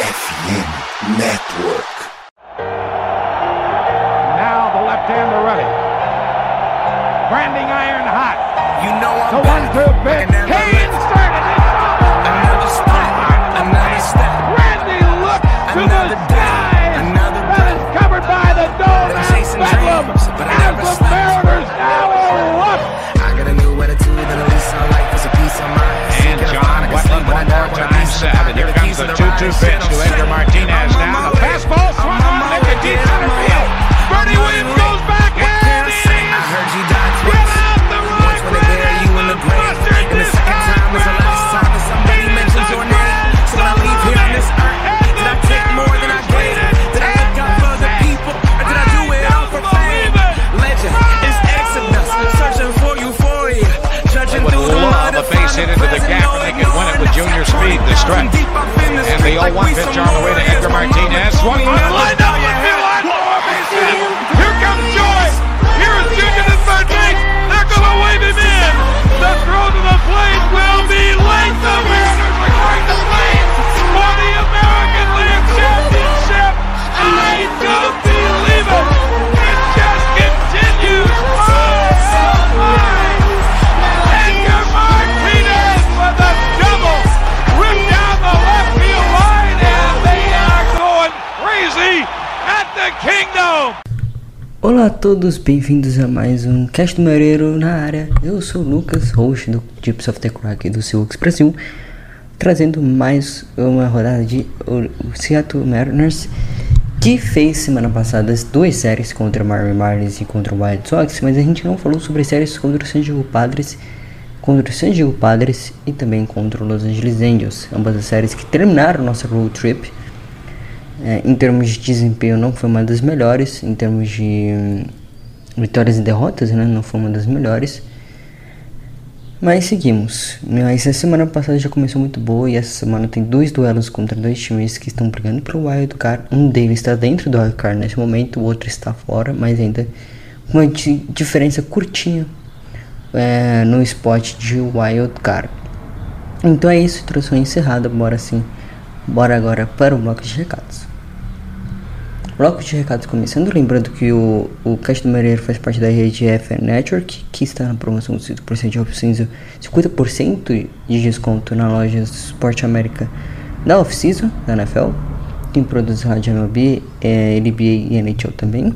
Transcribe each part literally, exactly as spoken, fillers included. F M Network. Now the left hander ready. Branding iron hot. You know I'm the one to pitch. Kane started it. Another step. Another step. Randy looks to the skies. Another that is covered by the dome and bedlam. As the Mariners now are up. I got a new attitude and at least I like this a piece of mind. And John Wetland one more time set. And here comes the two two pitch to Edgar Martinez down. The fastball swung on into deep center field. Bernie Williams goes back and he is. I heard you die twice. Once when they bury you in the grave. And the second time was the last time that somebody mentions your name. So when I leave here on this earth, did I take more than I gave? Did I look out for other people? Or did I do it all for fame? Legend is exodus. Searching for euphoria. Judging through the mud of finding present joy. With junior speed, the stretch, and the oh one pitch on the way to Edgar Martinez. Swung on the line down the field. Here comes Joy. Here is Jenkins at third base. They're going to wave him in. The throw to the plate will be late. The Mariners are going to play for the American League Championship. I don't believe it. It just continues. Oh, my. Olá a todos, bem-vindos a mais um Cast do Mareiro na área. Eu sou o Lucas, host do Tips of the Crack do seu Brasil, trazendo mais uma rodada de Seattle Mariners, que fez semana passada as duas séries contra o Miami Marlins e contra o White Sox, mas a gente não falou sobre as séries contra o San Diego Padres, contra o San Diego Padres e também contra o Los Angeles Angels, ambas as séries que terminaram nossa road trip. É, em termos de desempenho não foi uma das melhores, em termos de hum, vitórias e derrotas, né, não foi uma das melhores, mas seguimos. Mas a semana passada já começou muito boa e essa semana tem dois duelos contra dois times que estão brigando pelo wild card. Um deles está dentro do wild card nesse momento, o outro está fora, mas ainda uma di- diferença curtinha é, no spot de wild card. Então é isso, introdução encerrada, bora sim. Bora agora para o bloco de recados. Bloco de recados começando, lembrando que o, o Cast do Marinheiro faz parte da rede F M Network, que está na promoção de cinquenta por cento de off-season, cinquenta por cento de desconto na loja Sport América da off-season, da N F L, quem produz rádio N B A, é, N B A e N H L também.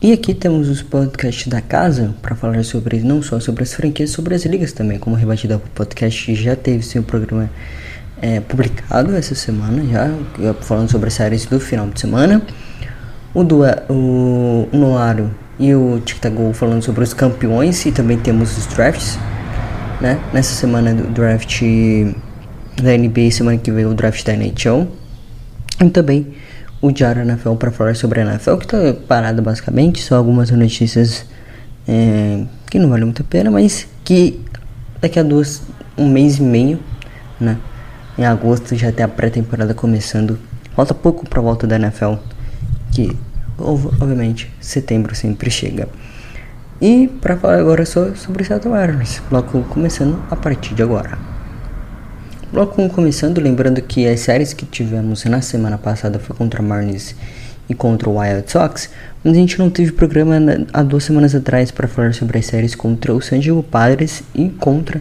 E aqui temos os podcasts da casa para falar sobre, não só sobre as franquias, sobre as ligas também, como Rebatida o podcast já teve seu programa É, publicado essa semana já, falando sobre as séries do final de semana, o, Dua, o Noaro e o Tic-Tac-Go falando sobre os campeões, e também temos os drafts, né? Nessa semana do draft da N B A, semana que vem o draft da N H L, e também o Diário N F L para falar sobre a N F L, que está parado basicamente, só algumas notícias é, que não valem muito a pena, mas que daqui a duas, um mês e meio, né? Em agosto já tem a pré-temporada começando. Falta pouco para a volta da N F L, que obviamente setembro sempre chega. E para falar agora só sobre o Seattle Mariners, bloco começando a partir de agora. Bloco um começando, lembrando que as séries que tivemos na semana passada foi contra o Mariners e contra o Wild Sox, mas a gente não teve programa há duas semanas atrás para falar sobre as séries contra o San Diego Padres e contra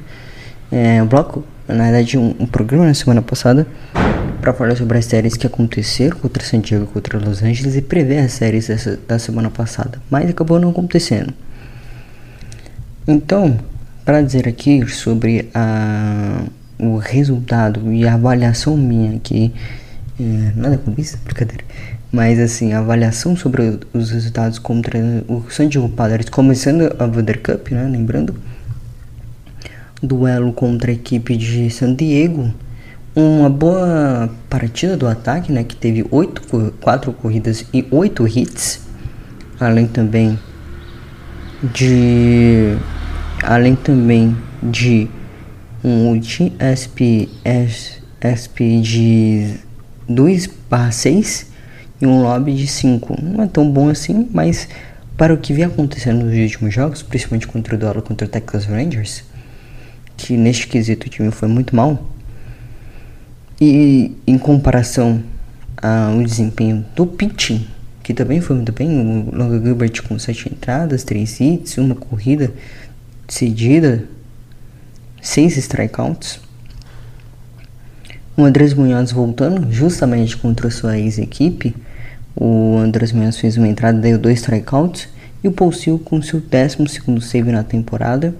é, o bloco. Na verdade, um, um programa na semana passada para falar sobre as séries que aconteceram contra San Diego e contra Los Angeles e prever as séries dessa, da semana passada, mas acabou não acontecendo. Então, para dizer aqui sobre a, o resultado e a avaliação minha aqui, é, nada com isso, brincadeira, mas assim, a avaliação sobre os resultados contra o San Diego Padres, começando a Vander Cup, né, lembrando. Duelo contra a equipe de San Diego, uma boa partida do ataque, né, que teve oito, quatro corridas e oito hits, além também de além também de um G S P de dois barra seis e um lobby de cinco, não é tão bom assim, mas para o que vem acontecendo nos últimos jogos, principalmente contra o duelo contra o Texas Rangers, que neste quesito o time foi muito mal, E em comparação ao desempenho do pitching, que também foi muito bem, o Logan Gilbert com sete entradas, três hits, uma corrida cedida, seis strikeouts. O Andrés Muñoz voltando justamente contra sua ex-equipe. O Andrés Muñoz fez uma entrada, deu dois strikeouts. E o Paul Sewald com seu décimo segundo save na temporada.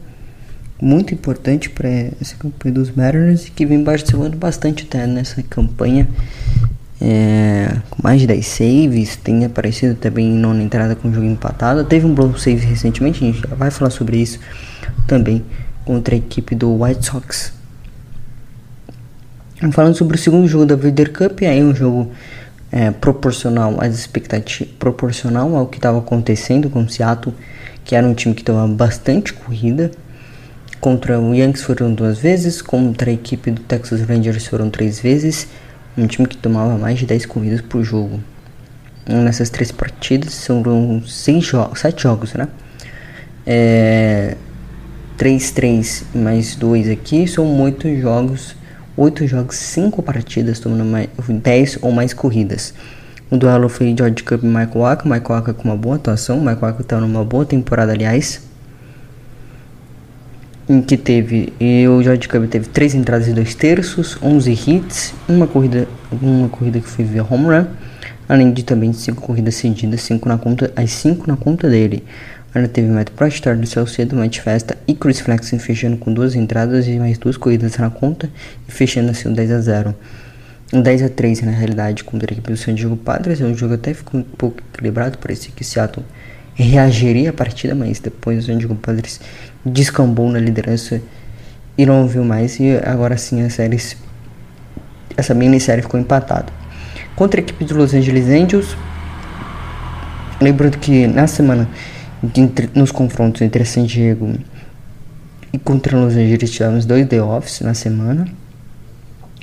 Muito importante para essa campanha dos Mariners, que vem participando bastante até nessa campanha. É, com mais de dez saves, tem aparecido também em nona entrada com o jogo empatado. Teve um blow save recentemente, a gente já vai falar sobre isso também, contra a equipe do White Sox. Falando sobre o segundo jogo da Vader Cup, aí um jogo é, proporcional às expectativas, proporcional ao que estava acontecendo com o Seattle, que era um time que tomava bastante corrida. Contra o Yankees foram duas vezes, contra a equipe do Texas Rangers foram três vezes. Um time que tomava mais de dez corridas por jogo. Nessas três partidas, são seis jogos, sete jogos, né? É, três, três mais dois aqui, são oito jogos. oito jogos, cinco partidas, tomando mais, dez ou mais corridas. O duelo foi George Kirby e Mike Walker. Mike Walker com uma boa atuação. Mike Walker está numa boa temporada, aliás. Em que teve, e o George Kirby teve três entradas e dois terços, onze hits, uma corrida, uma corrida que foi via home run, além de também cinco corridas cedidas, cinco na conta, as cinco na conta dele. Ainda teve Matt Prashtar do Celcedo, Matt Festa e Chris Flexen fechando com duas entradas e mais duas corridas na conta, e fechando assim o dez a zero. Um dez a três na realidade contra a equipe do San Diego Padres. O jogo até ficou um pouco equilibrado, parecia que Seattle reagiria à partida, mas depois o San Diego Padres descambou na liderança e não viu mais, e agora sim a série, essa minissérie ficou empatada. Contra a equipe do Los Angeles Angels, lembrando que na semana, entre, nos confrontos entre San Diego e contra Los Angeles, tivemos dois day-offs na semana.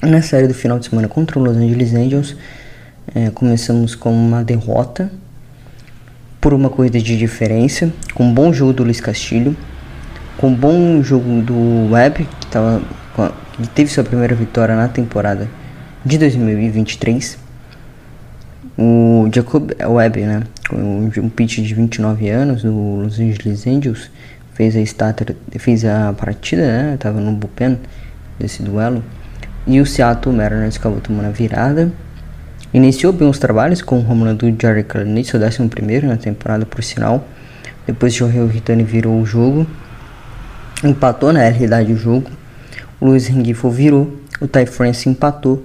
Na série do final de semana contra o Los Angeles Angels, é, começamos com uma derrota por uma corrida de diferença, com um bom jogo do Luiz Castilho, com um bom jogo do Webb, que, tava, que teve sua primeira vitória na temporada de dois mil e vinte e três. O Jacob Webb, né, com um pitch de vinte e nove anos, do Los Angeles Angels, fez a, starter, fez a partida, né, estava no bullpen desse duelo. E o Seattle Mariners acabou tomando a virada. Iniciou bem os trabalhos com o home run do Jerry Karnitz, o décimo primeiro na temporada, por sinal. Depois Shohei Ohtani virou o jogo, empatou na realidade o jogo. O Luis Rengifo virou, o Ty France empatou.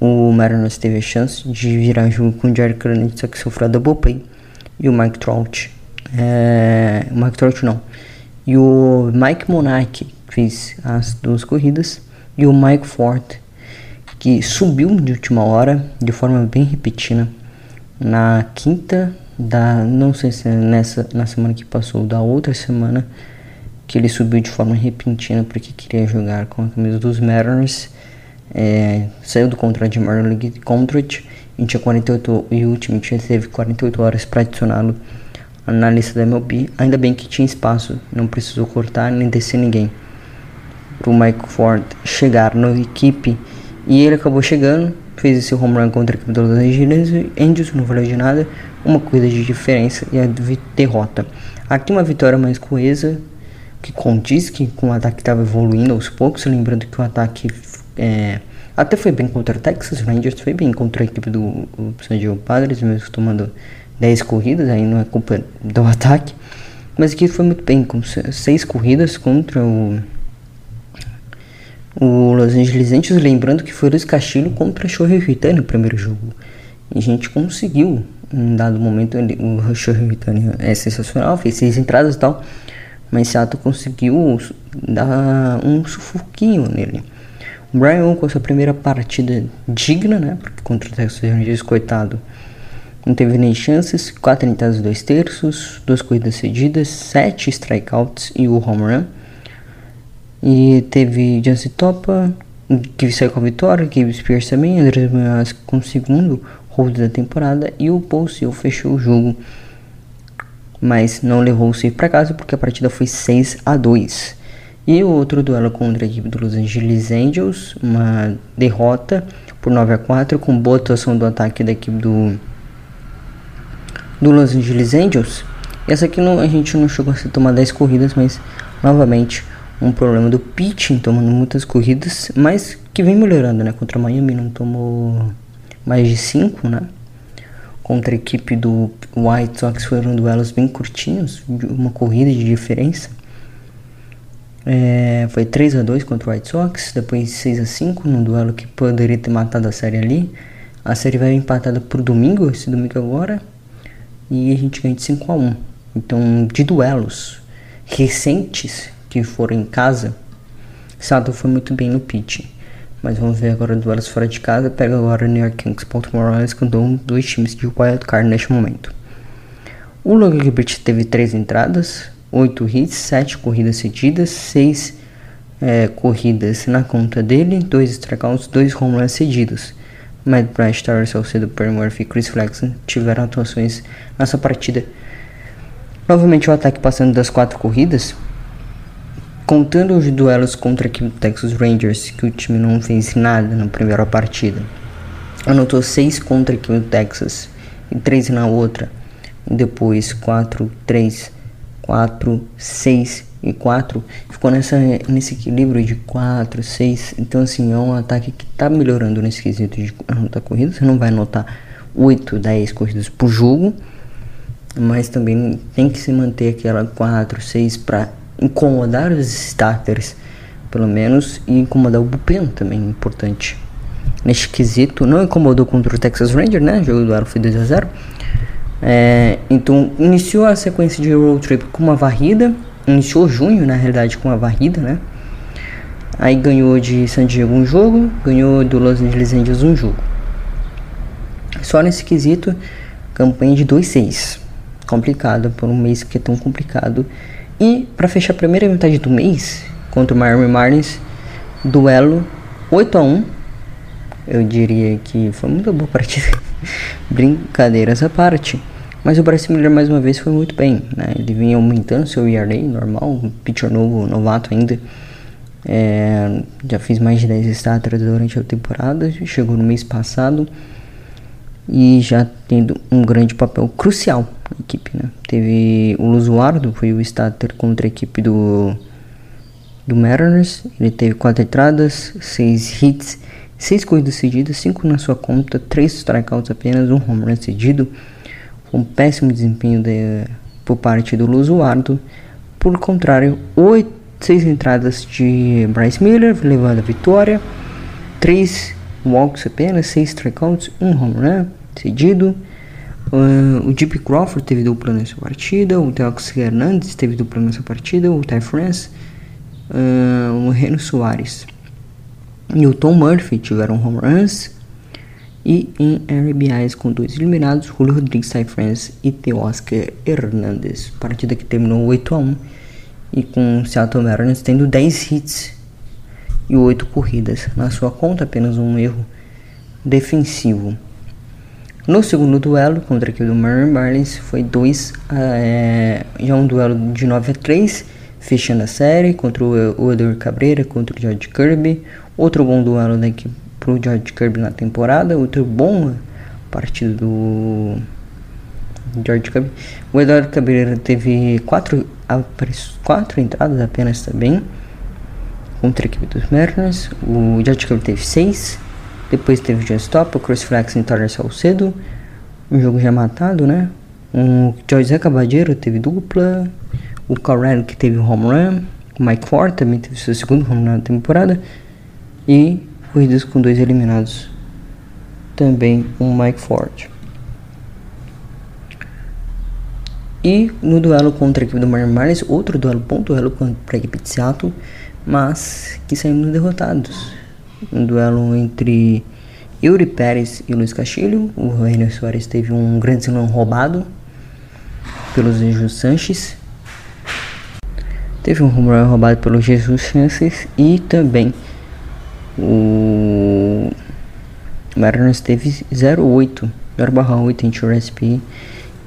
O Mariners teve a chance de virar jogo com o Jerry Karnitz, que sofreu a double play. E o Mike Trout, é... o Mike Trout não. E o Mike Monarch fez as duas corridas. E o Mike Ford, que subiu de última hora, de forma bem repetida, na quinta da, não sei se é nessa, na semana que passou, da outra semana, que ele subiu de forma repentina porque queria jogar com a camisa dos Mariners, é, saiu do contrato de Minor League Contract, e tinha quarenta e oito, e o time teve quarenta e oito horas para adicioná-lo na lista da M L B, ainda bem que tinha espaço, não precisou cortar nem descer ninguém, para o Mike Ford chegar na equipe. E ele acabou chegando, fez esse home run contra a equipe do Los Angeles Angels, não valeu de nada, uma corrida de diferença e a derrota. Aqui uma vitória mais coesa, que condiz que com o ataque estava evoluindo aos poucos, lembrando que o ataque é, até foi bem contra o Texas Rangers, foi bem contra a equipe do San Diego Padres, mesmo tomando dez corridas, aí não é culpa do ataque, mas aqui foi muito bem, com seis corridas contra o... O Los Angeles Angels, lembrando que foi o Luiz Castilho contra o Shohei Ohtani no primeiro jogo. E a gente conseguiu, em dado momento, ele, o Shohei Ohtani é sensacional, fez seis entradas e tal. Mas Seattle conseguiu dar um sufoquinho nele. O Bryan Woo, com a sua primeira partida digna, né? Porque contra o Texas Rangers, coitado, não teve nem chances. Quatro entradas e dois terços, duas corridas cedidas, sete strikeouts e o home run. E teve Jansen Top, que saiu com a vitória, Gabe Spears também, Andrés Muñoz com o segundo hold da temporada, e o Paul Sewald fechou o jogo, mas não levou o save para casa porque a partida foi seis a dois. E o outro duelo contra a equipe do Los Angeles Angels, uma derrota por nove a quatro, com boa atuação do ataque da equipe do, do Los Angeles Angels. Essa aqui não, a gente não chegou a se tomar dez corridas, mas novamente um problema do pitching, tomando muitas corridas, mas que vem melhorando, né? Contra a Miami não tomou mais de cinco, né? Contra a equipe do White Sox foram duelos bem curtinhos, uma corrida de diferença. É, foi três a dois contra o White Sox, depois seis a cinco num duelo que poderia ter matado a série ali. A série vai empatada por domingo, esse domingo agora, e a gente ganha de cinco a um. Então, de duelos recentes que foram em casa, Seattle foi muito bem no pitch. Mas vamos ver agora duelos fora de casa. Pega agora o New York Yankees, Baltimore Orioles, que andam dois times de wild card neste momento. O Logan Gilbert teve três entradas, oito hits, sete corridas cedidas, seis é, corridas na conta dele, dois strikeouts, dois home runs cedidos. Matt Bryant, Tyler Saucedo, Perry Murphy e Chris Flexen tiveram atuações nessa partida. Novamente o ataque passando das quatro corridas, contando os duelos contra a equipe do Texas Rangers, que o time não fez nada na primeira partida. Anotou seis contra a equipe do Texas e três na outra, e depois quatro, três, quatro, seis e quatro, ficou nessa, nesse equilíbrio de quatro, seis, então assim, é um ataque que está melhorando nesse quesito de anotar corridas. Você não vai anotar oito, dez corridas por jogo, mas também tem que se manter aquela quatro, seis para incomodar os starters, pelo menos, e incomodar o bullpen também, importante neste quesito. Não incomodou contra o Texas Rangers, né? O jogo do duelo foi dois a zero. É, então iniciou a sequência de road trip com uma varrida, iniciou junho na realidade com uma varrida, né? Aí ganhou de San Diego um jogo, ganhou do Los Angeles Angels um jogo. Só nesse quesito, campanha de dois a seis, complicado, por um mês que é tão complicado. E para fechar a primeira metade do mês, contra o Miami Marlins, duelo oito a um, eu diria que foi muito boa partida, brincadeiras à parte. Mas o Bryce Miller mais uma vez foi muito bem, né? Ele vinha aumentando seu E R A normal, um pitcher novo, novato ainda. É, já fiz mais de dez starters durante a temporada, chegou no mês passado e já tendo um grande papel crucial na equipe, né? Teve o Luzardo, foi o starter contra a equipe do, do Mariners. Ele teve quatro entradas, seis hits, seis corridas cedidas, cinco na sua conta, três strikeouts apenas, um home run cedido. Um péssimo desempenho de, por parte do Luzardo. Por contrário, seis entradas de Bryce Miller, levando a vitória, três walks apenas, seis strikeouts, um home run cedido. Uh, o J P Crawford teve dupla nessa partida, o Teóxica Hernandes teve dupla nessa partida, o Ty France, uh, o Reno Soares e o Tom Murphy tiveram home runs, e em R B Is com dois eliminados, Julio Rodríguez, Ty France e Teóxica Hernandes. Partida que terminou oito a um e com o Seattle Mariners tendo dez hits e oito corridas na sua conta, apenas um erro defensivo. No segundo duelo contra a equipe do Miami Marlins foi dois a, é, já um duelo de nove a três, fechando a série contra o Edward Cabrera, contra o George Kirby. Outro bom duelo da equipe pro George Kirby na temporada, outro bom partido do George Kirby. O Edward Cabrera teve quatro, quatro entradas apenas também contra a equipe dos Mariners. O George Kirby teve seis, depois teve o Jansen Top, o Chris Flexen e Tyler Saucedo, um jogo já matado, né? O José Caballero teve dupla, o Corral que teve home run, o Mike Ford também teve seu segundo home run na temporada, e corridas com dois eliminados também o Mike Ford. E no duelo contra a equipe do Miami Marlins, outro duelo, bom duelo para a equipe de Seattle, mas que saímos derrotados. Um duelo entre Eury Pérez e Luiz Castilho. O Reiner Soares teve um grande sinal roubado pelos Jesús Sánchez, teve um home run roubado pelo Jesús Sánchez, e também o Mariners teve zero oito, zero oito em T R S P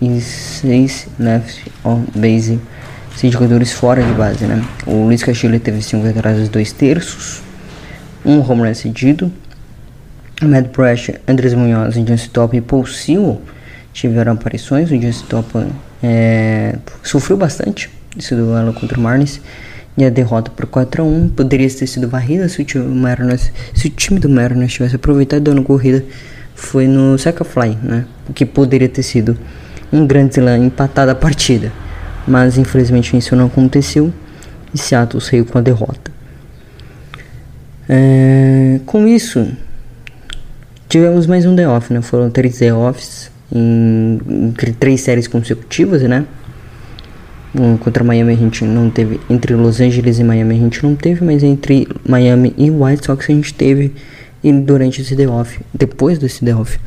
e seis left on base seis jogadores fora de base, né? O Luiz Castilho teve cinco entradas dos dois terços, um home run cedido. Matt Brash, Andrés Muñoz, Jansen Top e Paul Sewald tiveram aparições. O Jansen Top é, sofreu bastante esse duelo contra o Marlins e a derrota por quatro a um poderia ter sido varrida se o time do Mariners, se o time do Mariners tivesse aproveitado a corrida. Foi no Sacrifly, né? O que poderia ter sido um grande slam, empatada a partida, mas infelizmente isso não aconteceu e Seattle saiu com a derrota. É, com isso tivemos mais um day-off, né? Foram três day-offs em, em três séries consecutivas, né? Contra Miami a gente não teve, entre Los Angeles e Miami a gente não teve, mas entre Miami e White Sox a gente teve. E durante esse day-off, depois desse day-off,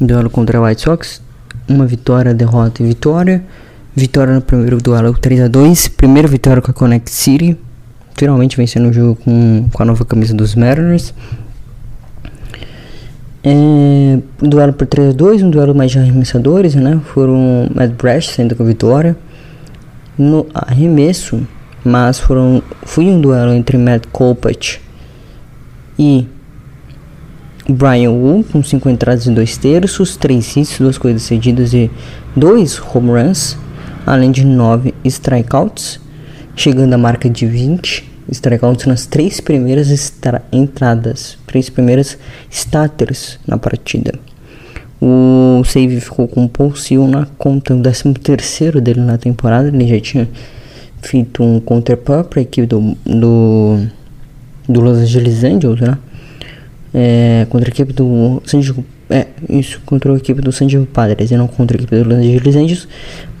duelo contra White Sox, uma vitória, derrota e vitória. Vitória no primeiro duelo três a dois, primeira vitória com a Connect City, finalmente vencendo o jogo com, com a nova camisa dos Mariners. É, um duelo por três a dois, um duelo mais de arremessadores, né? Foram Matt Brash saindo com a vitória no arremesso, mas foram, foi um duelo entre Matt Kopach e Bryan Woo, com cinco entradas e dois terços, três hits, duas corridas cedidas e dois home runs, além de nove strikeouts, chegando à marca de vinte strikeouts nas três primeiras estra- entradas, três primeiras starters na partida. O save ficou com o Paul Sewald na conta, o décimo terceiro dele na temporada. Ele já tinha feito um counter-pop para a equipe do, do, do Los Angeles Angels, né? É, contra a equipe do San Diego, é, isso, contra a equipe do San Diego Padres, e não contra a equipe do Los Angeles Angels,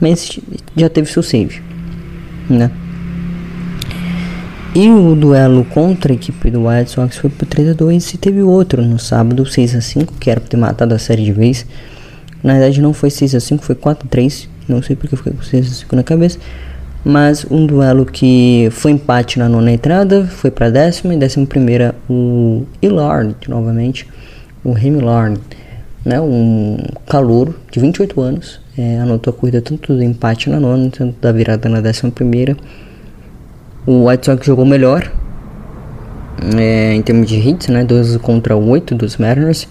mas já teve seu save, né? E o duelo contra a equipe do White Sox foi por três a dois, e teve outro no sábado, seis a cinco, que era para ter matado a série de vez. Na verdade não foi seis a cinco, foi quatro a três, não sei porque eu fiquei com seis a cinco na cabeça. Mas um duelo que foi empate na nona entrada, foi para a décima, e décima primeira o Hillard, novamente, o Hillard, né, um calouro de vinte e oito anos, é, anotou a corrida tanto do empate na nona, tanto da virada na décima primeira. O White Sox jogou melhor, é, em termos de hits, né, doze contra oito dos Mariners.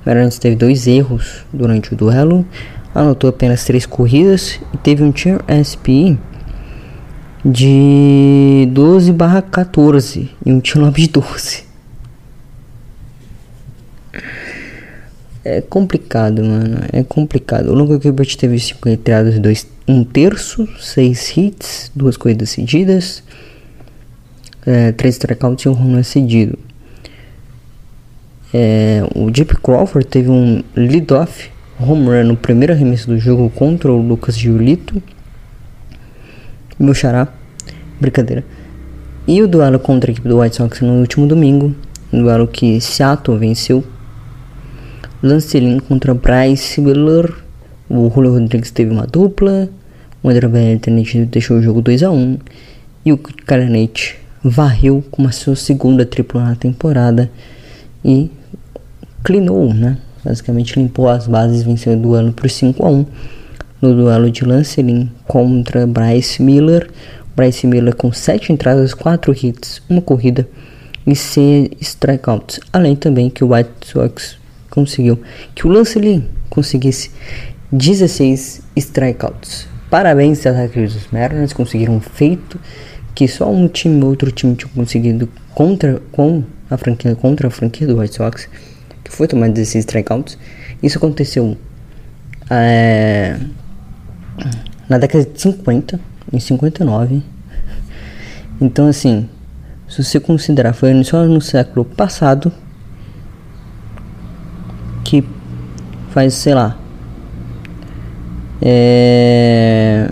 O Mariners teve dois erros durante o duelo, anotou apenas três corridas e teve um Tier S P I de doze barra catorze e um tiro de doze. É complicado, mano. É complicado. O Logan Gilbert teve cinco entradas e dois, um terço, seis hits, duas corridas cedidas, é, três strikeouts e um home run cedido. É, o J P Crawford teve um lead-off home run no primeiro arremesso do jogo contra o Lucas Giolito, meu xará, brincadeira. E o duelo contra a equipe do White Sox no último domingo, um duelo que Seattle venceu, Lance Lynn contra Bryce Miller. O Julio Rodríguez teve uma dupla, o Edward Cabrera deixou o jogo dois a um, e o Karnitz varreu com a sua segunda tripla na temporada e clinou, né? Basicamente limpou as bases, venceu o duelo por cinco a um. No duelo de Lance Lynn contra Bryce Miller, Bryce Miller com sete entradas, quatro hits, uma corrida e seis strikeouts. Além também que o White Sox conseguiu que o Lance Lynn conseguisse dezesseis strikeouts. Parabéns aos ataques dos Mariners, conseguiram um feito que só um time, outro time tinha conseguido contra, com a franquia, contra a franquia do White Sox, que foi tomar dezesseis strikeouts. Isso aconteceu é... na década de cinquenta, em cinquenta e nove. Então, assim, se você considerar, foi só no século passado, que faz, sei lá, é...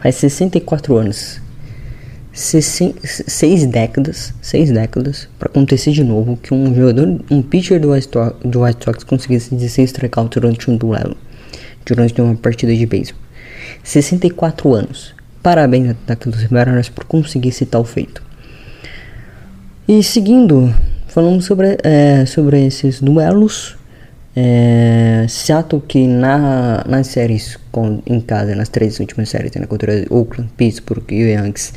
faz sessenta e quatro anos, seis décadas, seis décadas, para acontecer de novo que um jogador, um pitcher do White Sox, do White Sox conseguisse dezesseis strikeouts durante um duelo, durante uma partida de beisebol. sessenta e quatro anos. Parabéns ao ataque dos Mariners por conseguir esse tal feito. E seguindo, falando sobre, é, sobre esses duelos, É, Seattle, que na, nas séries com, em casa, nas três últimas séries, né, contra Oakland, Pittsburgh e Yankees,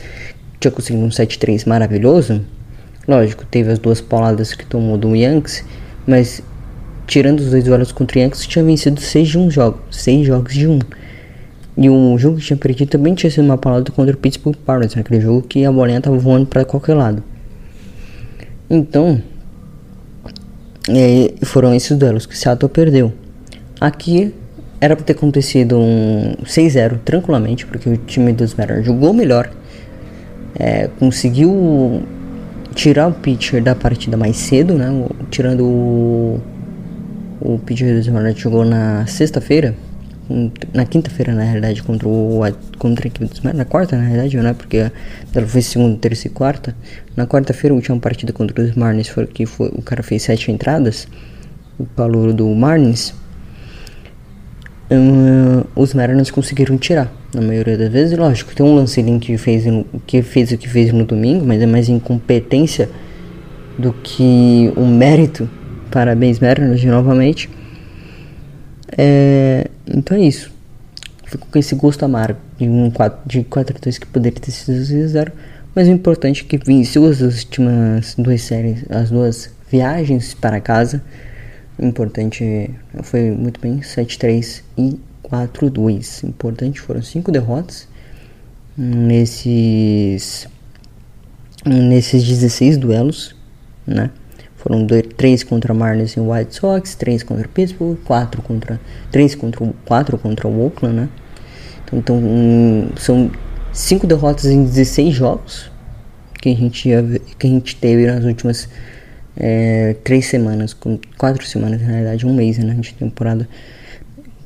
tinha conseguido um sete a três maravilhoso. Lógico, teve as duas pauladas que tomou do Yankees, mas tirando os dois duelos contra o Yankees, tinha vencido seis de um jogo, seis jogos de um. E um jogo que tinha perdido também tinha sido uma paulada contra o Pittsburgh Pirates, naquele jogo que a bolinha tava voando para qualquer lado. Então, é, foram esses duelos que o Seattle perdeu. Aqui era para ter acontecido um seis a zero tranquilamente, porque o time dos Mariners jogou melhor, é, conseguiu tirar o pitcher da partida mais cedo, né? O, tirando o, o pitcher dos Mariners jogou na sexta-feira, na quinta-feira na realidade, contra, o, contra a equipe dos Mariners, na quarta na realidade, né? Porque ela foi segunda, terça e quarta. Na quarta-feira, a última partida contra os Mariners foi que foi, o cara fez sete entradas, o calor do Mariners. Um, os Mariners conseguiram tirar na maioria das vezes. Lógico, tem um lance que fez, que fez o que fez no domingo, mas é mais incompetência do que um mérito. Parabéns, Mariners, novamente. É, então é isso. Fico com esse gosto amargo de um quatro a dois que poderia ter sido zero a zero, mas o importante é que venceu as últimas duas séries, as duas viagens para casa. O importante foi muito bem, sete a três e quatro a dois. O importante foram cinco derrotas nesses, nesses dezesseis duelos, né? Foram três contra Mariners e White Sox, três contra Pittsburgh, quatro contra três contra quatro contra o Oakland, né? Então, então um, são cinco derrotas em dezesseis jogos que a gente que a gente teve nas últimas é, três semanas, quatro semanas na realidade, um mês, né, de temporada.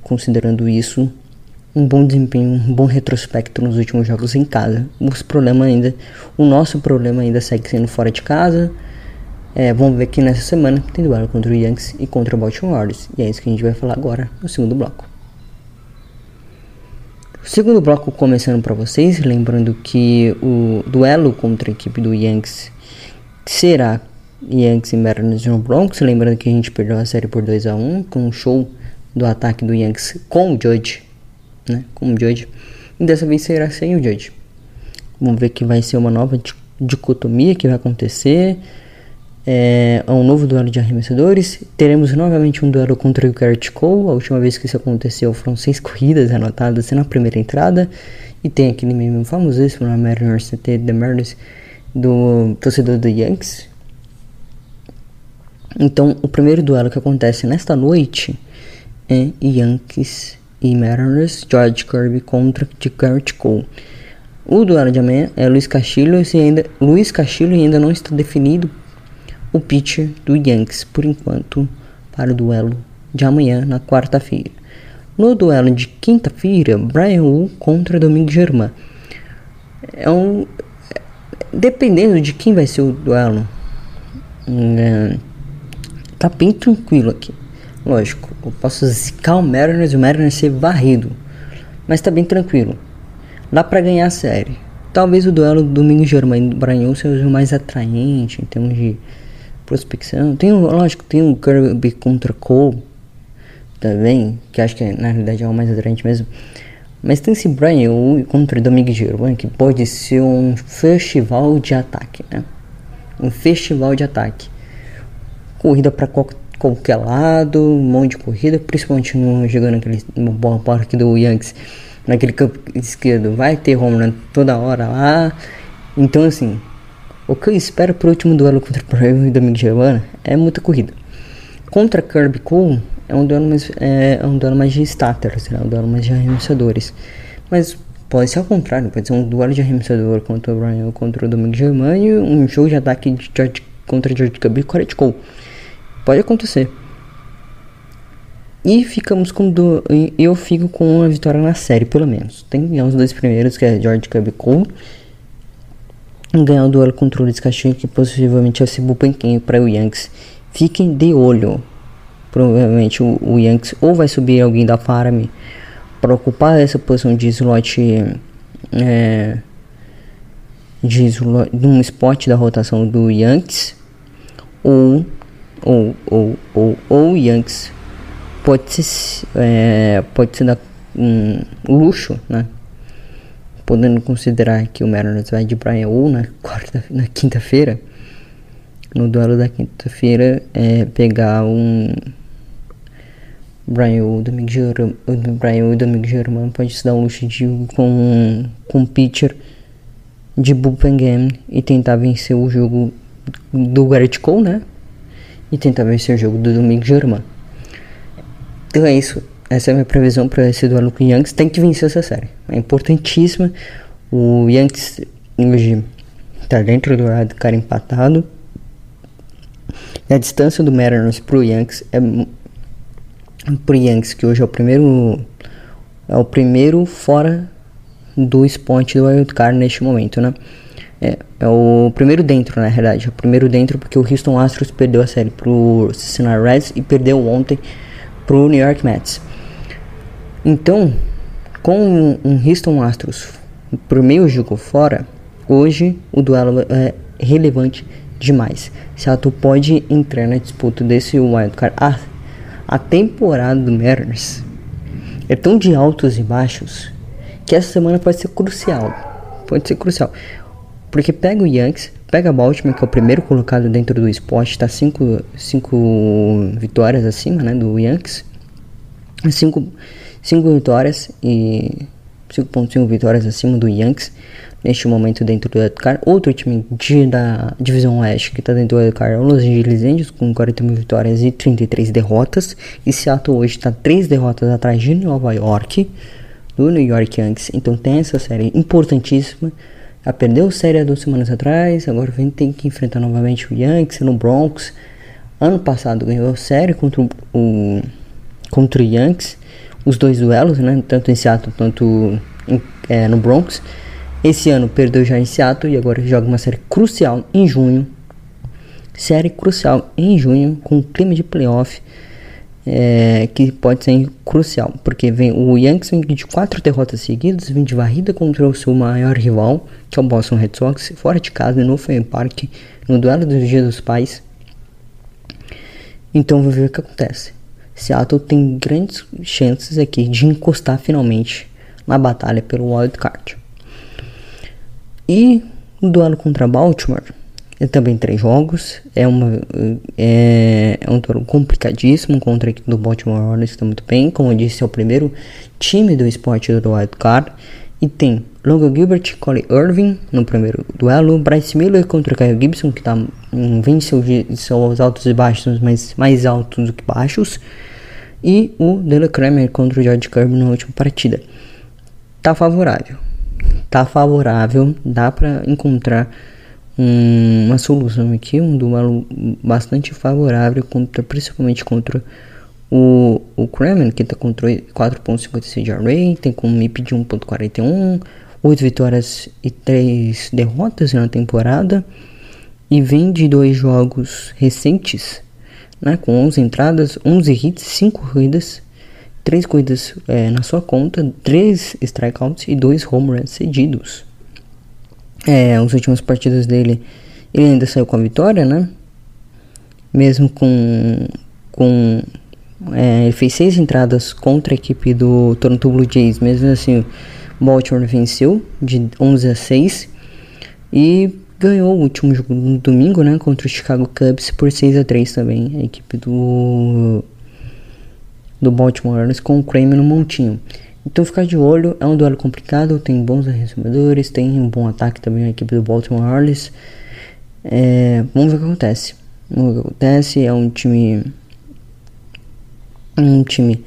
Considerando isso, um bom desempenho, um bom retrospecto nos últimos jogos em casa. Os problemas ainda, o nosso problema ainda segue sendo fora de casa. É, vamos ver que nessa semana tem duelo contra o Yankees e contra o Baltimore Orioles. E é isso que a gente vai falar agora no segundo bloco. O segundo bloco começando para vocês. Lembrando que o duelo contra a equipe do Yankees será Yankees e Mariners no Bronx. Lembrando que a gente perdeu a série por dois a um com um show do ataque do Yankees com o Judge, né? Com o Judge. E dessa vez será sem o Judge. Vamos ver que vai ser uma nova dicotomia que vai acontecer. É um novo duelo de arremessadores. Teremos novamente um duelo contra o Garrett Cole. A última vez que isso aconteceu foram seis corridas anotadas na primeira entrada. E tem aquele mesmo famosíssimo na Mariners C T The Mariners do torcedor do Yankees. Então o primeiro duelo que acontece nesta noite é Yankees e Mariners, George Kirby contra Garrett Cole. O duelo de amanhã é Luiz Castilho e ainda, Luiz Castilho ainda não está definido o pitcher do Yankees, por enquanto, para o duelo de amanhã, na quarta-feira. No duelo de quinta-feira, Bryan Woo contra Domingo Germán. É um... Dependendo de quem vai ser o duelo, é... tá bem tranquilo aqui. Lógico, eu posso zicar o Mariners e o Mariners ser varrido, mas tá bem tranquilo. Dá pra ganhar a série. Talvez o duelo do Domingo Germán e do Bryan Woo seja o mais atraente em termos de prospecção. Tem, lógico, tem o Kirby contra Cole também, que acho que na realidade é o mais atraente mesmo, mas tem esse Bryan Woo contra Domingo Germán, que pode ser um festival de ataque, né? Um festival de ataque, corrida pra qual, qualquer lado, um monte de corrida, principalmente no, jogando naquele bom parque do Yankees, naquele campo esquerdo, vai ter home run toda hora lá. Então assim, o que eu espero pro último duelo contra o Bryan e Domingo Germán é muita corrida. Contra Kirby Cole é um duelo mais, é, é um duelo mais de starters, né? Um duelo mais de arremessadores. Mas pode ser ao contrário, pode ser um duelo de arremessador contra o Bryan contra o Domingo Germán e um jogo de ataque de George, contra George Kirby e Garrett Cole. Pode acontecer. E ficamos com do, eu fico com uma vitória na série, pelo menos. Tem que ganhar os dois primeiros, que é George Kirby e Cole. Ganhar o duelo contra o Luiz Castilho, que possivelmente é esse bullpenquinho para o Yankees. Fiquem de olho. Provavelmente o, o Yankees ou vai subir alguém da farm para ocupar essa posição de slot, é, de slot, num spot da rotação do Yankees, ou ou ou ou, ou Yankees pode-se é, pode-se dar um luxo, né? Podendo considerar que o Mariners vai de Bryan Woo na, quarta, na quinta-feira, no duelo da quinta-feira, é, pegar um Bryan Woo e Domingo Germán, pode se dar um luxo de com um pitcher de bullpen game e tentar vencer o jogo do Garrett Cole, né? E tentar vencer o jogo do Domingo Germán. Então é isso. Essa é a minha previsão para esse duelo com o Yankees. Tem que vencer essa série. É importantíssima. O Yankees hoje está dentro do lado do cara empatado. E a distância do Mariners pro Yankees é pro Yankees, que hoje é o primeiro é o primeiro fora do spot do Wild Card neste momento, né? É, é o primeiro dentro, na verdade. É o primeiro dentro porque o Houston Astros perdeu a série pro Cincinnati Reds e perdeu ontem pro New York Mets. Então, com um Houston Astros por meio jogo fora, hoje o duelo é relevante demais. Seattle pode entrar na disputa desse Wild Card. Ah, a temporada do Mariners é tão de altos e baixos que essa semana pode ser crucial. Pode ser crucial. Porque pega o Yankees, pega a Baltimore, que é o primeiro colocado dentro do spot, está cinco, cinco vitórias acima, né, do Yankees. Cinco, cinco vitórias e cinco vírgula cinco vitórias acima do Yankees neste momento dentro do wildcard. Outro time de, da divisão oeste que está dentro do wildcard é o Los Angeles Angels, com quarenta mil vitórias e trinta e três derrotas. E Seattle hoje está três derrotas atrás de Nova York, do New York Yankees. Então tem essa série importantíssima. Já perdeu a série duas semanas atrás, agora vem tem que enfrentar novamente o Yankees no Bronx. Ano passado ganhou a série contra o, o, contra o Yankees, os dois duelos, né, tanto em Seattle quanto é, no Bronx. Esse ano perdeu já em Seattle e agora joga uma série crucial em junho. Série crucial em junho, com um clima de playoff é, que pode ser crucial. Porque vem, o Yankees vem de quatro derrotas seguidas, vem de varrida contra o seu maior rival, que é o Boston Red Sox, fora de casa, no Fenway Park, no duelo dos Dias dos Pais. Então vamos ver o que acontece. Seattle tem grandes chances aqui de encostar finalmente na batalha pelo Wild Card. E o duelo contra Baltimore é também três jogos. É, uma, é, é um duelo complicadíssimo contra a equipe do Baltimore Orioles, que está muito bem. Como eu disse, é o primeiro time do esporte do Wild Card. E tem Logan Gilbert e Corey Irving no primeiro duelo. Bryce Miller contra o Kyle Gibson, que tá, vem seus, seus altos e baixos, mas mais altos do que baixos. E o Dele Kramer contra o George Kirby na última partida. Tá favorável. Tá favorável, dá para encontrar um, uma solução aqui, um duelo bastante favorável, contra, principalmente contra o, o Kramer, que tá com quatro vírgula cinquenta e seis de array, tem com um M I P de um vírgula quarenta e um, oito vitórias e três derrotas na temporada, e vem de dois jogos recentes, né, com onze entradas, onze hits, cinco corridas, três corridas é, na sua conta, três strikeouts e dois home runs cedidos. É, os últimos partidos dele, ele ainda saiu com a vitória, né? Mesmo com... com é, ele fez seis entradas contra a equipe do Toronto Blue Jays. Mesmo assim, o Baltimore venceu de onze a seis. E ganhou o último jogo no domingo, né? Contra o Chicago Cubs por seis a três também. A equipe do... do Baltimore Orioles com o Kramer no montinho. Então ficar de olho, é um duelo complicado, tem bons arremessadores, tem um bom ataque também a equipe do Baltimore Orioles. É, vamos ver o que acontece. Vamos ver o que acontece, é um time um time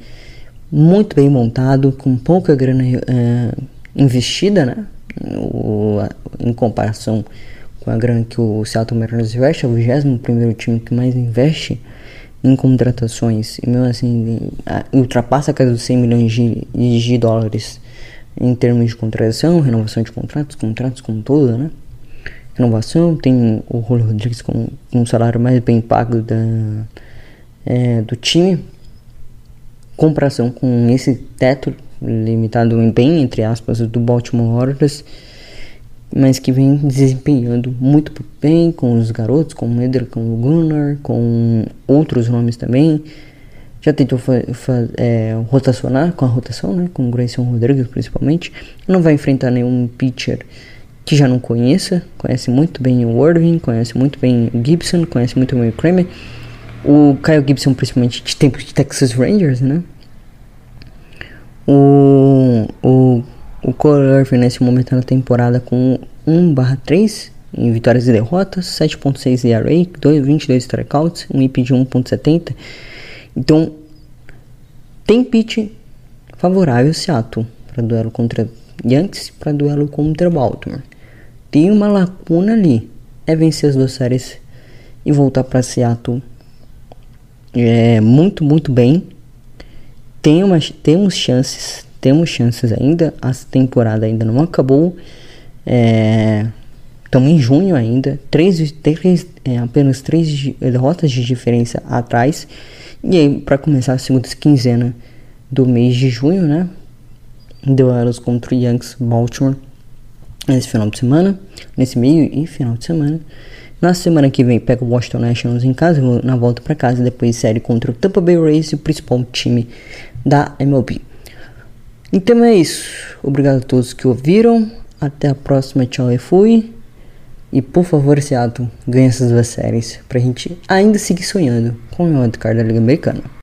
muito bem montado, com pouca grana é, investida, né? O, a, em comparação com a grana que o Seattle Mariners investe, é o vigésimo primeiro time que mais investe em contratações, e mesmo assim ultrapassa a casa dos cem milhões de, de dólares em termos de contratação, renovação de contratos, contratos como todo, né? Renovação, tem o Julio Rodríguez com, com o salário mais bem pago da, é, do time, comparação com esse teto limitado em bem, entre aspas, do Baltimore Orioles, mas que vem desempenhando muito bem com os garotos, com o Eder, com o Gunnar, com outros nomes também. já tentou é, rotacionar com a rotação, né, com o Grayson Rodríguez principalmente. Não vai enfrentar nenhum pitcher que já não conheça, conhece muito bem o Irving, conhece muito bem o Gibson, conhece muito bem o Kramer. O Kyle Gibson, principalmente de tempos de Texas Rangers, né? O, o, o Cole Irving nesse momento na temporada com um barra três em vitórias e derrotas, sete ponto seis E R A, vinte e dois strikeouts, um I P de um ponto setenta. Então, tem pitch favorável Seattle para duelo contra Yankees, para duelo contra Baltimore. Tem uma lacuna ali, é vencer as duas séries e voltar para Seattle é, muito, muito bem. Tem uma, temos chances, temos chances ainda, a temporada ainda não acabou, é, estamos em junho ainda, três, três, é, apenas três derrotas de diferença atrás, e aí para começar a segunda quinzena do mês de junho, né? Duelos contra o Yankees Baltimore nesse final de semana, nesse meio e final de semana. Na semana que vem pega o Washington Nationals em casa, na volta para casa, depois série contra o Tampa Bay Rays, o principal time da M L B. Então é isso, obrigado a todos que ouviram, até a próxima, tchau e fui. E por favor, Seattle, ganha essas duas séries pra gente ainda seguir sonhando com o wild card da Liga Americana.